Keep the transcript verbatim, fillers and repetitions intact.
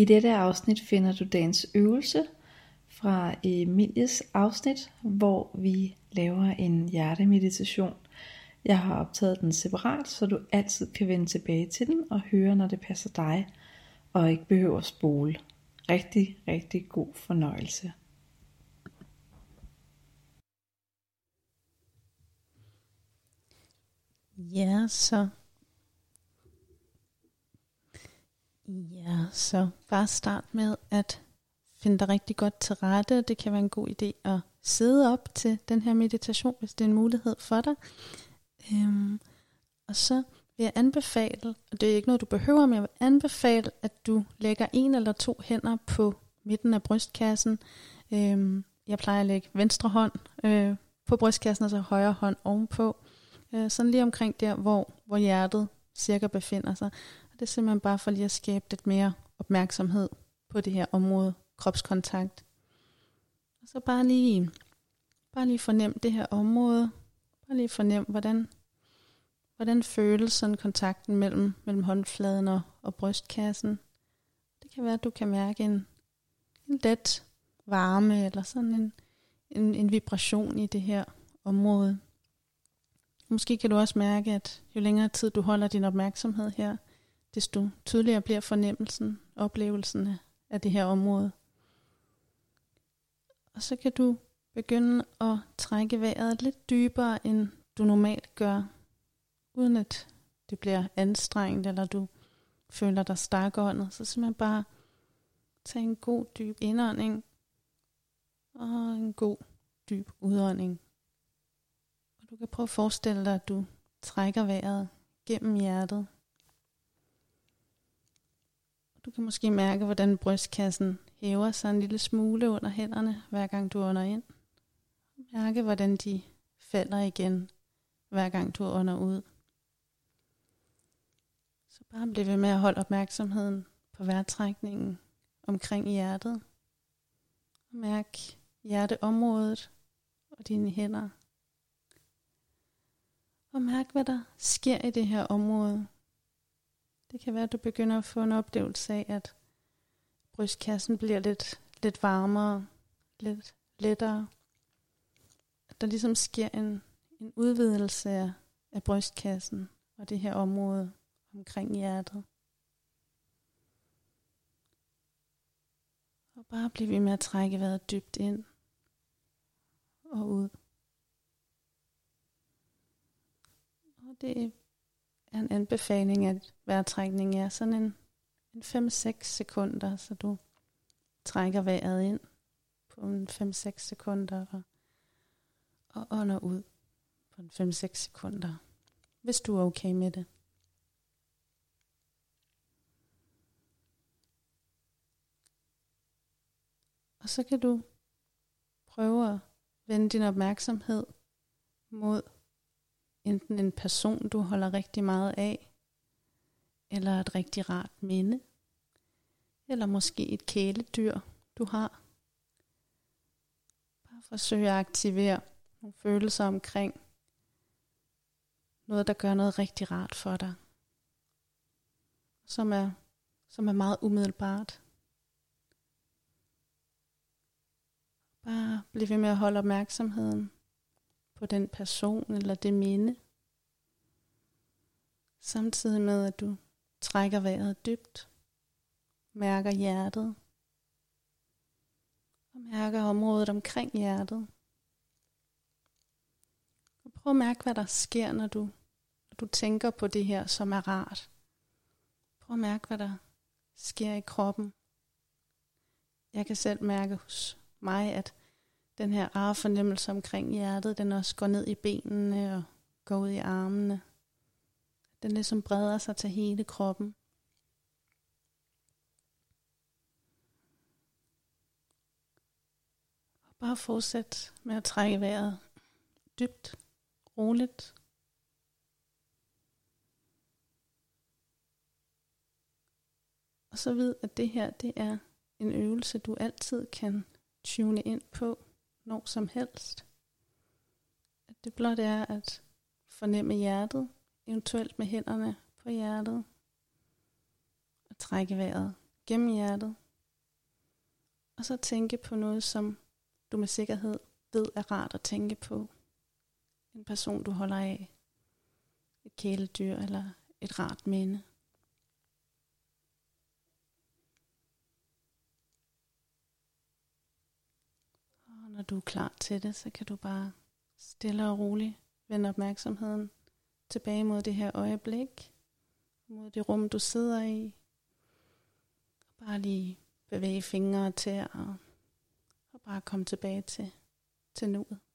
I dette afsnit finder du dagens øvelse fra Emilies afsnit, hvor vi laver en hjertemeditation. Jeg har optaget den separat, så du altid kan vende tilbage til den og høre, når det passer dig, og ikke behøver at spole. Rigtig, rigtig god fornøjelse. Ja, så. Ja, så bare start med at finde dig rigtig godt til rette. Det kan være en god idé at sidde op til den her meditation, hvis det er en mulighed for dig. Øhm, og så vil jeg anbefale, og det er ikke noget du behøver, men jeg vil anbefale, at du lægger en eller to hænder på midten af brystkassen. Øhm, jeg plejer at lægge venstre hånd øh, på brystkassen, og så altså højre hånd ovenpå. Øh, sådan lige omkring der, hvor, hvor hjertet cirka befinder sig. Det er simpelthen bare for lige at skabe lidt mere opmærksomhed på det her område, kropskontakt. Og så bare lige, bare lige fornem det her område. Bare lige fornem, hvordan, hvordan føles sådan kontakten mellem, mellem håndfladen og, og brystkassen. Det kan være, at du kan mærke en, en let varme eller sådan en, en, en vibration i det her område. Måske kan du også mærke, at jo længere tid du holder din opmærksomhed her, desto tydeligere bliver fornemmelsen, oplevelsen af det her område. Og så kan du begynde at trække vejret lidt dybere, end du normalt gør, uden at det bliver anstrengt, eller du føler dig stakåndet. Så simpelthen bare tage en god dyb indånding, og en god dyb udånding. Og du kan prøve at forestille dig, at du trækker vejret gennem hjertet. Du kan måske mærke, hvordan brystkassen hæver sig en lille smule under hænderne, hver gang du ånder ind. Mærke, hvordan de falder igen, hver gang du ånder ud. Så bare bliv ved med at holde opmærksomheden på vejrtrækningen omkring hjertet. Mærk hjerteområdet og dine hænder. Og mærk, hvad der sker i det her område. Det kan være, at du begynder at få en oplevelse af, at brystkassen bliver lidt, lidt varmere, lidt lettere. At der ligesom sker en, en udvidelse af, af brystkassen og det her område omkring hjertet. Og bare blive ved med at trække vejret dybt ind og ud. Og det er er en anbefaling, at vejrtrækningen er sådan en, en fem til seks sekunder, så du trækker vejret ind på en fem til seks sekunder og, og ånder ud på en fem til seks sekunder, hvis du er okay med det. Og så kan du prøve at vende din opmærksomhed mod enten en person, du holder rigtig meget af, eller et rigtig rart minde, eller måske et kæledyr, du har. Bare forsøg at aktivere nogle følelser omkring noget, der gør noget rigtig rart for dig, som er, som er meget umiddelbart. Bare bliv ved med at holde opmærksomheden på den person eller det minde, samtidig med at du trækker vejret dybt, mærker hjertet og mærker området omkring hjertet. Og prøv at mærke, hvad der sker, når du, når du tænker på det her, som er rart. Prøv at mærke, hvad der sker i kroppen. Jeg kan selv mærke hos mig, at den her rare fornemmelse omkring hjertet, den også går ned i benene og går ud i armene. Den ligesom breder sig til hele kroppen. Og bare fortsæt med at trække vejret dybt, roligt. Og så vid, at det her, det er en øvelse, du altid kan tune ind på, når som helst. At det blot er at fornemme hjertet, eventuelt med hænderne på hjertet, og trække vejret gennem hjertet. Og så tænke på noget, som du med sikkerhed ved er rart at tænke på. En person, du holder af. Et kæledyr eller et rart minde. Og når du er klar til det, så kan du bare stille og roligt vende opmærksomheden tilbage mod det her øjeblik. Mod det rum, du sidder i. Og bare lige bevæge fingre og tæer og, og bare komme tilbage til, til nuet.